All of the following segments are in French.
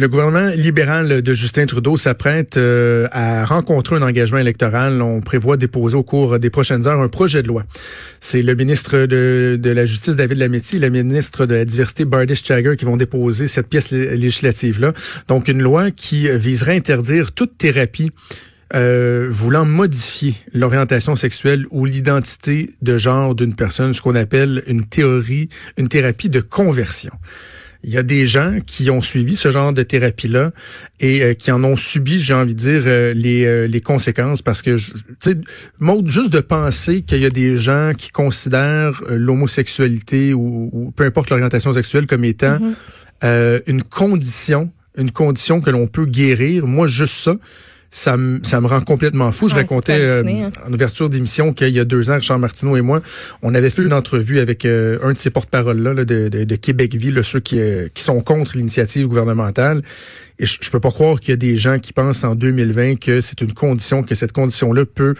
Le gouvernement libéral de Justin Trudeau s'apprête à rencontrer un engagement électoral. On prévoit déposer au cours des prochaines heures un projet de loi. C'est le ministre de la Justice, David Lametti, et le ministre de la Diversité, Bardish Chagger, qui vont déposer cette pièce législative-là. Donc, une loi qui viserait à interdire toute thérapie voulant modifier l'orientation sexuelle ou l'identité de genre d'une personne, ce qu'on appelle une thérapie de conversion. Il y a des gens qui ont suivi ce genre de thérapie-là et qui en ont subi, j'ai envie de dire, les conséquences. Parce que, tu sais, Maude, juste de penser qu'il y a des gens qui considèrent l'homosexualité ou peu importe l'orientation sexuelle comme étant une condition que l'on peut guérir, moi, juste ça me rend complètement fou. Je racontais en ouverture d'émission qu'il y a 2 ans, Richard Martineau et moi, on avait fait une entrevue avec un de ces porte-paroles-là de Québec-Vie, ceux qui sont contre l'initiative gouvernementale. Et je peux pas croire qu'il y a des gens qui pensent en 2020 que c'est une condition, que cette condition-là peut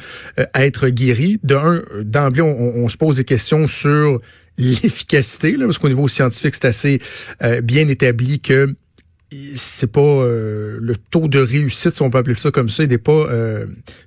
être guérie. D'emblée, on se pose des questions sur l'efficacité, parce qu'au niveau scientifique, c'est assez bien établi que c'est pas le taux de réussite, si on peut appeler ça comme ça, il n'est pas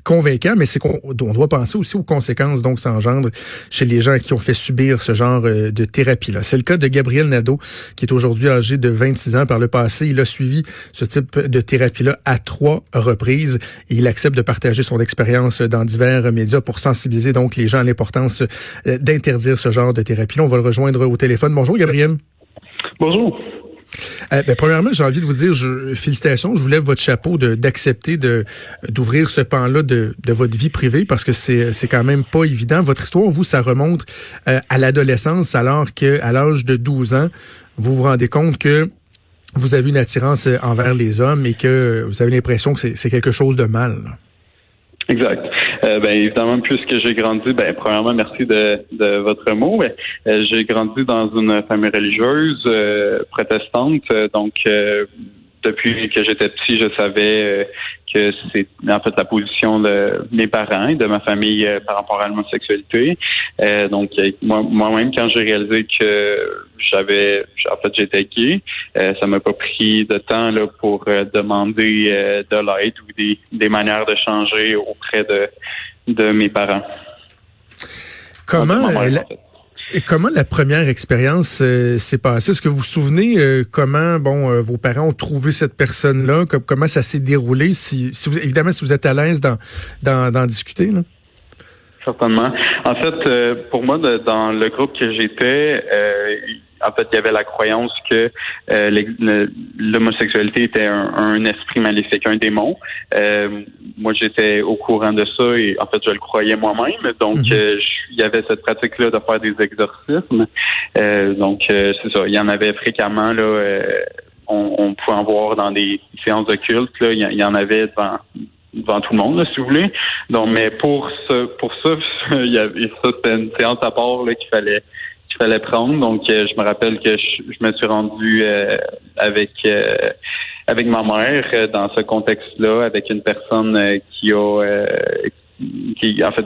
convaincant, mais c'est qu'on doit penser aussi aux conséquences donc ça engendre chez les gens qui ont fait subir ce genre de thérapie-là. C'est le cas de Gabriel Nadeau, qui est aujourd'hui âgé de 26 ans. Par le passé, il a suivi ce type de thérapie-là à 3 reprises. Et il accepte de partager son expérience dans divers médias pour sensibiliser donc les gens à l'importance d'interdire ce genre de thérapie-là. On va le rejoindre au téléphone. Bonjour, Gabriel. Bonjour. Premièrement, j'ai envie de vous dire félicitations, je vous lève votre chapeau d'accepter d'ouvrir ce pan-là de votre vie privée, parce que c'est quand même pas évident. Votre histoire, vous, ça remonte à l'adolescence, alors qu'à l'âge de 12 ans, vous vous rendez compte que vous avez une attirance envers les hommes et que vous avez l'impression que c'est quelque chose de mal. Exact. Évidemment, puisque j'ai grandi, premièrement, merci de votre mot. J'ai grandi dans une famille religieuse protestante, donc depuis que j'étais petit, je savais que c'est en fait la position de mes parents et de ma famille par rapport à l'homosexualité. Donc moi-même, quand j'ai réalisé que j'étais gay, ça m'a pas pris de temps pour demander de l'aide ou des manières de changer auprès de mes parents. Comment la première expérience s'est passée? Est-ce que vous vous souvenez comment vos parents ont trouvé cette personne-là? Comment ça s'est déroulé? Si vous êtes à l'aise d'en discuter, là? Certainement. En fait, pour moi, dans le groupe que j'étais, en fait, il y avait la croyance que l'homosexualité était un esprit maléfique, un démon. Moi, j'étais au courant de ça et, en fait, je le croyais moi-même. Donc, il y avait cette pratique-là de faire des exorcismes. Donc, c'est ça. Il y en avait fréquemment, là. On pouvait en voir dans des séances de culte. Là, il y en avait devant tout le monde, là, si vous voulez. Donc, mais pour ça, il y avait ça, c'était une séance à part là, qu'il fallait prendre. Donc, je me rappelle que je me suis rendu avec ma mère dans ce contexte-là, avec une personne qui en fait,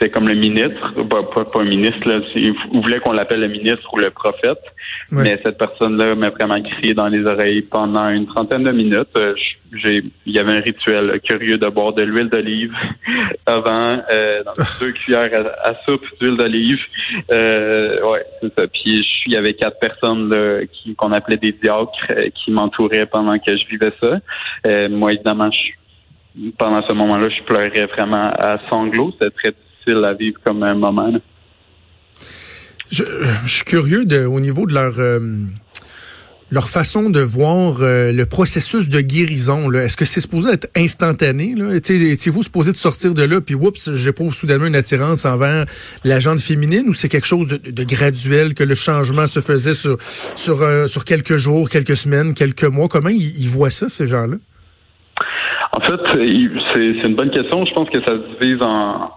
c'est comme le ministre, pas un ministre, là, il voulait qu'on l'appelle le ministre ou le prophète, ouais. Mais cette personne-là m'a vraiment crié dans les oreilles pendant une trentaine de minutes. Il y avait un rituel curieux de boire de l'huile d'olive avant, dans 2 cuillères à soupe d'huile d'olive. Ouais, c'est ça. Puis il y avait 4 personnes là, qu'on appelait des diacres qui m'entouraient pendant que je vivais ça. Moi, évidemment, pendant ce moment-là, je pleurais vraiment à sanglots. C'était très difficile à vivre comme un moment. Je suis curieux au niveau de leur leur façon de voir le processus de guérison, là, est-ce que c'est supposé être instantané? Là? Étiez-vous supposé de sortir de là, puis oups, j'éprouve soudain une attirance envers la gente féminine, ou c'est quelque chose de graduel, que le changement se faisait sur quelques jours, quelques semaines, quelques mois? Comment ils voient ça, ces gens-là? En fait, c'est une bonne question. Je pense que ça se divise en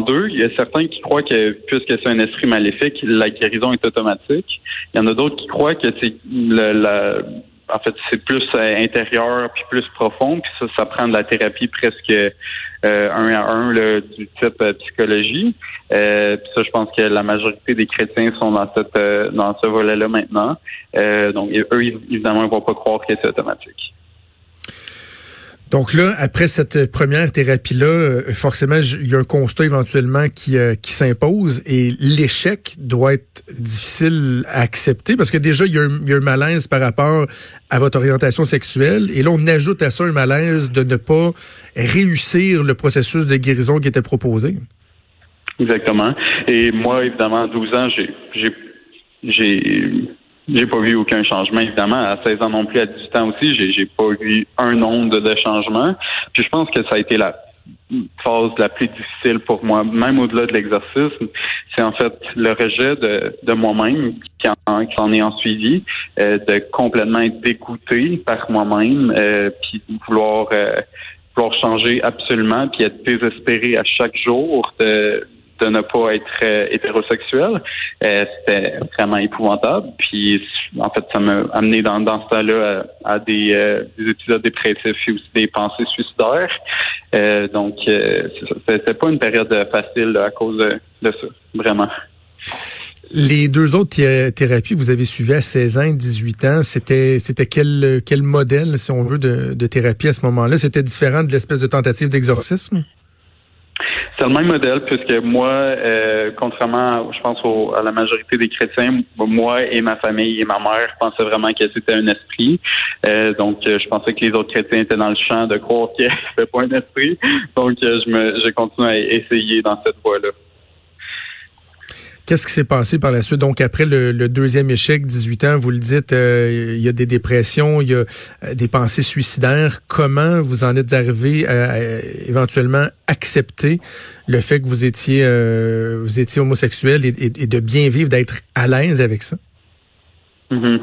deux. Il y a certains qui croient que, puisque c'est un esprit maléfique, la guérison est automatique. Il y en a d'autres qui croient que en fait, c'est plus intérieur puis plus profond. Puis ça prend de la thérapie presque un à un là, du type psychologie. Puis ça, je pense que la majorité des chrétiens sont dans ce volet-là maintenant. Donc, eux, évidemment, ils vont pas croire que c'est automatique. Donc là, après cette première thérapie-là, forcément, il y a un constat éventuellement qui s'impose, et l'échec doit être difficile à accepter parce que déjà, il y a un malaise par rapport à votre orientation sexuelle, et là, on ajoute à ça un malaise de ne pas réussir le processus de guérison qui était proposé. Exactement. Et moi, évidemment, à 12 ans, j'ai pas vu aucun changement, évidemment. À 16 ans non plus, à 18 ans aussi, j'ai pas vu un nombre de changements. Puis je pense que ça a été la phase la plus difficile pour moi, même au-delà de l'exorcisme. C'est en fait le rejet de moi-même qui en est en suivi, de complètement être dégoûté par moi-même, puis vouloir changer absolument, puis être désespéré à chaque jour de ne pas être hétérosexuel. C'était vraiment épouvantable. Puis, en fait, ça m'a amené dans ce temps-là à des épisodes dépressifs et aussi des pensées suicidaires. Donc, c'était pas une période facile là, à cause de ça, vraiment. Les deux autres thérapies que vous avez suivies à 16 ans et 18 ans, c'était quel modèle, si on veut, de thérapie à ce moment-là? C'était différent de l'espèce de tentative d'exorcisme? C'est le même modèle, puisque moi, contrairement, je pense, à la majorité des chrétiens, moi et ma famille et ma mère pensaient vraiment que c'était un esprit. Donc, je pensais que les autres chrétiens étaient dans le champ de croire que c'était pas un esprit. Donc, je continue à essayer dans cette voie-là. Qu'est-ce qui s'est passé par la suite? Donc, après le deuxième échec, 18 ans, vous le dites, il y a des dépressions, il y a des pensées suicidaires. Comment vous en êtes arrivé à éventuellement accepter le fait que vous étiez homosexuel et de bien vivre, d'être à l'aise avec ça? Mm-hmm.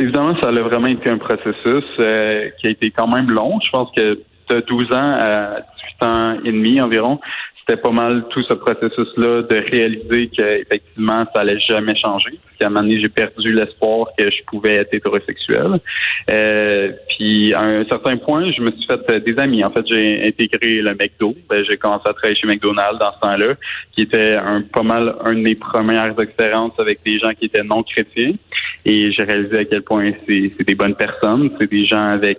Évidemment, ça a vraiment été un processus qui a été quand même long. Je pense que de 12 ans à 18 ans et demi environ, c'était pas mal tout ce processus-là de réaliser qu'effectivement, ça allait jamais changer. Parce qu'à un moment donné, j'ai perdu l'espoir que je pouvais être hétérosexuel. Puis, à un certain point, je me suis fait des amis. En fait, j'ai intégré le McDo. J'ai commencé à travailler chez McDonald's dans ce temps-là, qui était pas mal une des premières expériences avec des gens qui étaient non chrétiens. Et j'ai réalisé à quel point c'est des bonnes personnes, c'est des gens avec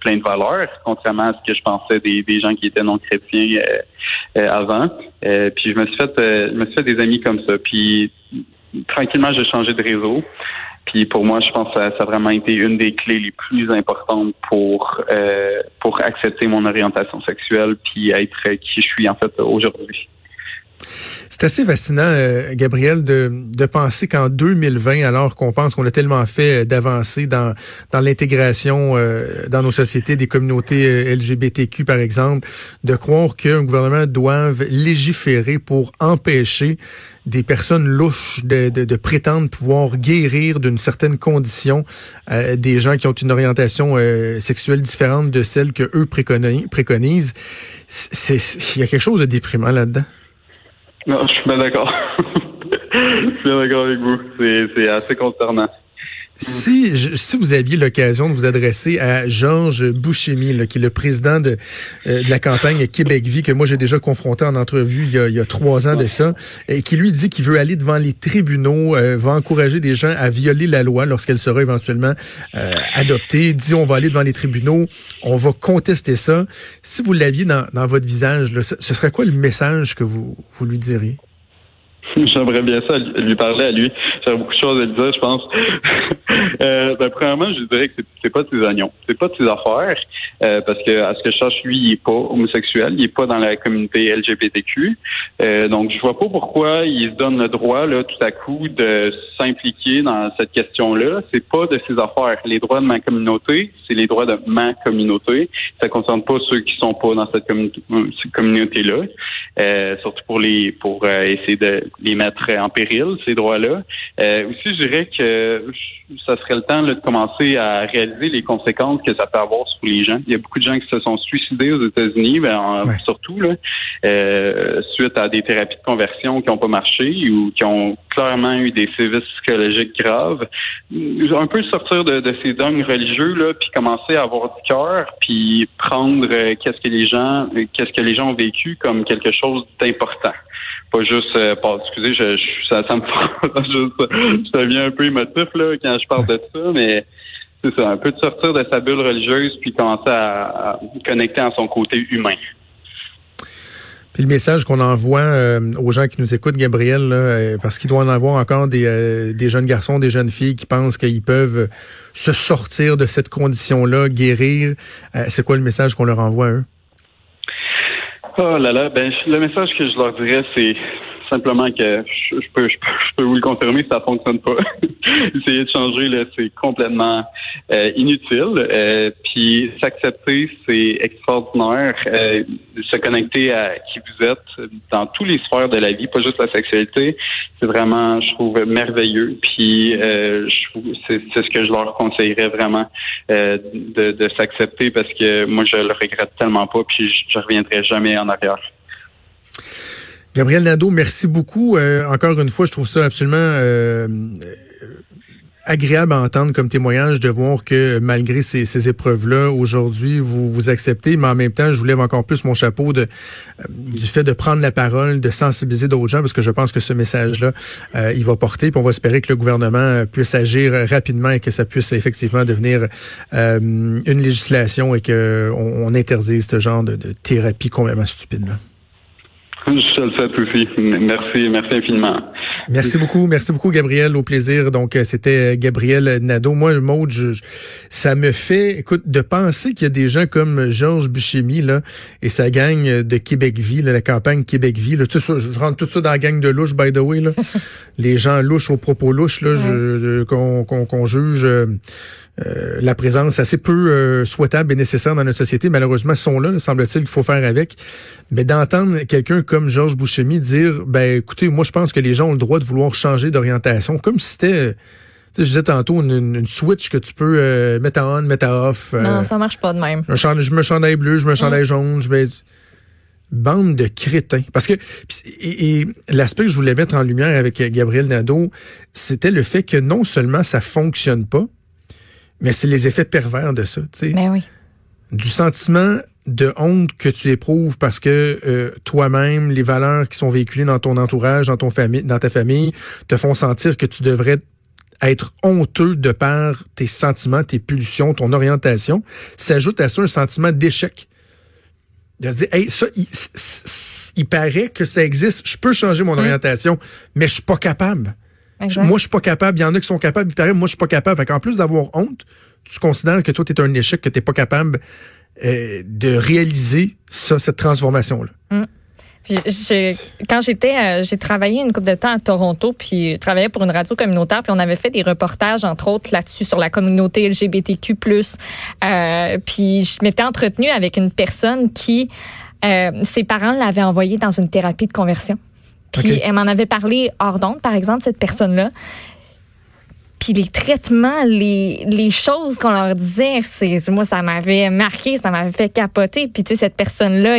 plein de valeurs, contrairement à ce que je pensais des gens qui étaient non chrétiens avant. Puis je me suis fait des amis comme ça. Puis tranquillement, j'ai changé de réseau. Puis pour moi, je pense que ça a vraiment été une des clés les plus importantes pour accepter mon orientation sexuelle puis être qui je suis en fait aujourd'hui. C'est assez fascinant, Gabriel, de penser qu'en 2020, alors qu'on pense qu'on a tellement fait d'avancées dans l'intégration dans nos sociétés des communautés LGBTQ, par exemple, de croire qu'un gouvernement doive légiférer pour empêcher des personnes louches de prétendre pouvoir guérir d'une certaine condition des gens qui ont une orientation sexuelle différente de celle que eux préconisent. Il y a quelque chose de déprimant là-dedans. Non, je suis bien d'accord. Je suis bien d'accord avec vous. C'est assez concernant. Si vous aviez l'occasion de vous adresser à Georges Buscemi, là, qui est le président de la campagne Québec-Vie, que moi j'ai déjà confronté en entrevue il y a 3 ans de ça, et qui lui dit qu'il veut aller devant les tribunaux, va encourager des gens à violer la loi lorsqu'elle sera éventuellement adoptée, dit on va aller devant les tribunaux, on va contester ça. Si vous l'aviez dans votre visage, là, ce serait quoi le message que vous lui diriez? J'aimerais bien ça lui parler à lui. ça a beaucoup de choses à dire, je pense. Premièrement, je dirais que c'est pas de ses oignons. C'est pas de ses affaires, parce que, à ce que je cherche, lui, il est pas homosexuel, il est pas dans la communauté LGBTQ. Donc, je vois pas pourquoi il se donne le droit, là, tout à coup, de s'impliquer dans cette question-là. C'est pas de ses affaires. Les droits de ma communauté, c'est les droits de ma communauté. Ça concerne pas ceux qui sont pas dans cette communauté-là. Surtout pour essayer de les mettre en péril, ces droits-là. Aussi, je dirais que ça serait le temps là, de commencer à réaliser les conséquences que ça peut avoir sur les gens. Il y a beaucoup de gens qui se sont suicidés aux États-Unis, surtout là, suite à des thérapies de conversion qui n'ont pas marché ou qui ont clairement eu des sévices psychologiques graves. Un peu sortir de ces dogmes religieux là, puis commencer à avoir du cœur, puis prendre qu'est-ce que les gens ont vécu comme quelque chose d'important. Pas juste, excusez, ça me je deviens un peu émotif là quand je parle de ça, mais c'est ça, un peu de sortir de sa bulle religieuse puis commencer à connecter à son côté humain. Puis le message qu'on envoie aux gens qui nous écoutent, Gabriel, là, parce qu'il doit en avoir encore des jeunes garçons, des jeunes filles qui pensent qu'ils peuvent se sortir de cette condition-là, guérir. C'est quoi le message qu'on leur envoie à eux? Oh là là, le message que je leur dirais, c'est simplement que je peux vous le confirmer, ça fonctionne pas. Essayer de changer, là, c'est complètement inutile. Puis s'accepter, c'est extraordinaire. Se connecter à qui vous êtes dans tous les sphères de la vie, pas juste la sexualité, c'est vraiment, je trouve, merveilleux. Puis c'est ce que je leur conseillerais vraiment, de s'accepter, parce que moi, je le regrette tellement pas, puis je reviendrai jamais en arrière. Gabriel Nadeau, merci beaucoup. Encore une fois, je trouve ça absolument agréable à entendre comme témoignage, de voir que malgré ces épreuves-là, aujourd'hui, vous acceptez. Mais en même temps, je vous lève encore plus mon chapeau du fait de prendre la parole, de sensibiliser d'autres gens, parce que je pense que ce message-là, il va porter. Puis on va espérer que le gouvernement puisse agir rapidement et que ça puisse effectivement devenir une législation et qu'on interdise ce genre de thérapie complètement stupide, là. Je le souhaite aussi. Merci infiniment. Merci beaucoup, Gabriel. Au plaisir. Donc, c'était Gabriel Nadeau. Moi, Maud, ça me fait, écoute, de penser qu'il y a des gens comme Georges Buscemi, là, et sa gang de Québec-Vie, là, la campagne Québec-Vie, là, tout ça, je rentre tout ça dans la gang de louches, by the way, là. Les gens louches aux propos louches, là, qu'on juge, la présence assez peu souhaitable et nécessaire dans notre société, malheureusement, sont là, semble-t-il qu'il faut faire avec. Mais d'entendre quelqu'un comme Georges Buscemi dire, écoutez, moi je pense que les gens ont le droit de vouloir changer d'orientation, comme si c'était, je disais tantôt, une switch que tu peux mettre on, mettre off. Non, ça marche pas de même. Je me chandaille bleu, je me chandaille jaune, je vais... Bande de crétins. Parce que l'aspect que je voulais mettre en lumière avec Gabriel Nadeau, c'était le fait que non seulement ça fonctionne pas, mais c'est les effets pervers de ça, tu sais. Ben oui. Du sentiment de honte que tu éprouves parce que toi-même, les valeurs qui sont véhiculées dans ton entourage, dans ta famille, te font sentir que tu devrais être honteux de par tes sentiments, tes pulsions, ton orientation. S'ajoute à ça un sentiment d'échec. De dire, hey, ça, il paraît que ça existe. Je peux changer mon orientation, mais je suis pas capable. Exact. Moi, je suis pas capable. Il y en a qui sont capables. Il paraît, moi, je suis pas capable. Fait qu'en plus d'avoir honte, tu considères que toi, t'es un échec, que t'es pas capable de réaliser cette transformation-là. Mmh. Quand j'ai travaillé une couple de temps à Toronto, puis je travaillais pour une radio communautaire, puis on avait fait des reportages, entre autres, là-dessus, sur la communauté LGBTQ+. Puis je m'étais entretenue avec une personne qui, ses parents l'avaient envoyée dans une thérapie de conversion. Puis elle m'en avait parlé hors d'onde, par exemple, cette personne-là. Puis les traitements, les choses qu'on leur disait, moi, ça m'avait marqué, ça m'avait fait capoter. Puis tu sais, cette personne-là,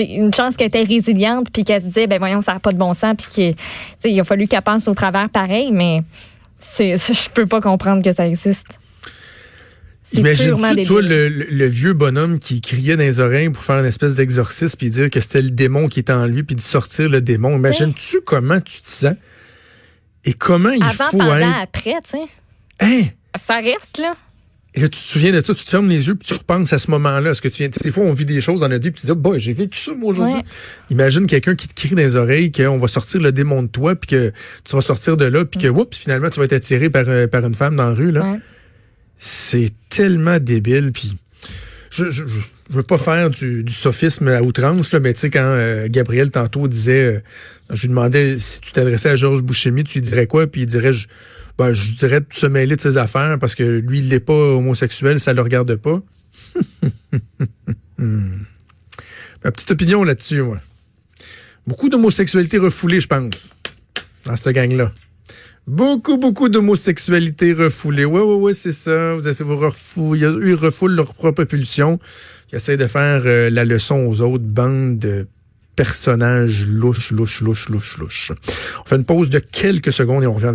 une chance qu'elle était résiliente, puis qu'elle se disait, voyons, ça n'a pas de bon sens, puis qu'il a fallu qu'elle passe au travers pareil, mais je peux pas comprendre que ça existe. Imagine-tu, toi, le vieux bonhomme qui criait dans les oreilles pour faire une espèce d'exorcisme, puis dire que c'était le démon qui était en lui, puis de sortir le démon. Imagine-tu comment tu te sens? Et comment il faut... Avant, pendant, après, tu sais. Hein? Ça reste, là. Et là, tu te souviens de ça, tu te fermes les yeux puis tu repenses à ce moment-là. Est-ce que tu viens, des fois, on vit des choses dans notre vie puis tu te dis, bah, j'ai vécu ça, moi, aujourd'hui. Ouais. Imagine quelqu'un qui te crie dans les oreilles qu'on va sortir le démon de toi puis que tu vas sortir de là puis que, oups, finalement, tu vas être attiré par une femme dans la rue, là. Ouais. C'est tellement débile puis je veux pas faire du sophisme à outrance, là, mais tu sais, quand Gabriel tantôt disait, je lui demandais si tu t'adressais à Georges Buscemi, tu lui dirais quoi? Puis il dirait, je dirais de se mêler de ses affaires parce que lui, il n'est pas homosexuel, ça le regarde pas. Ma petite opinion là-dessus, moi. Beaucoup d'homosexualité refoulée, je pense, dans cette gang-là. Beaucoup d'homosexualité refoulée. Ouais, c'est ça. Ils refoulent leur propre pulsion. Ils essaient de faire la leçon aux autres bandes de personnages louches. On fait une pause de quelques secondes et on revient en actualité.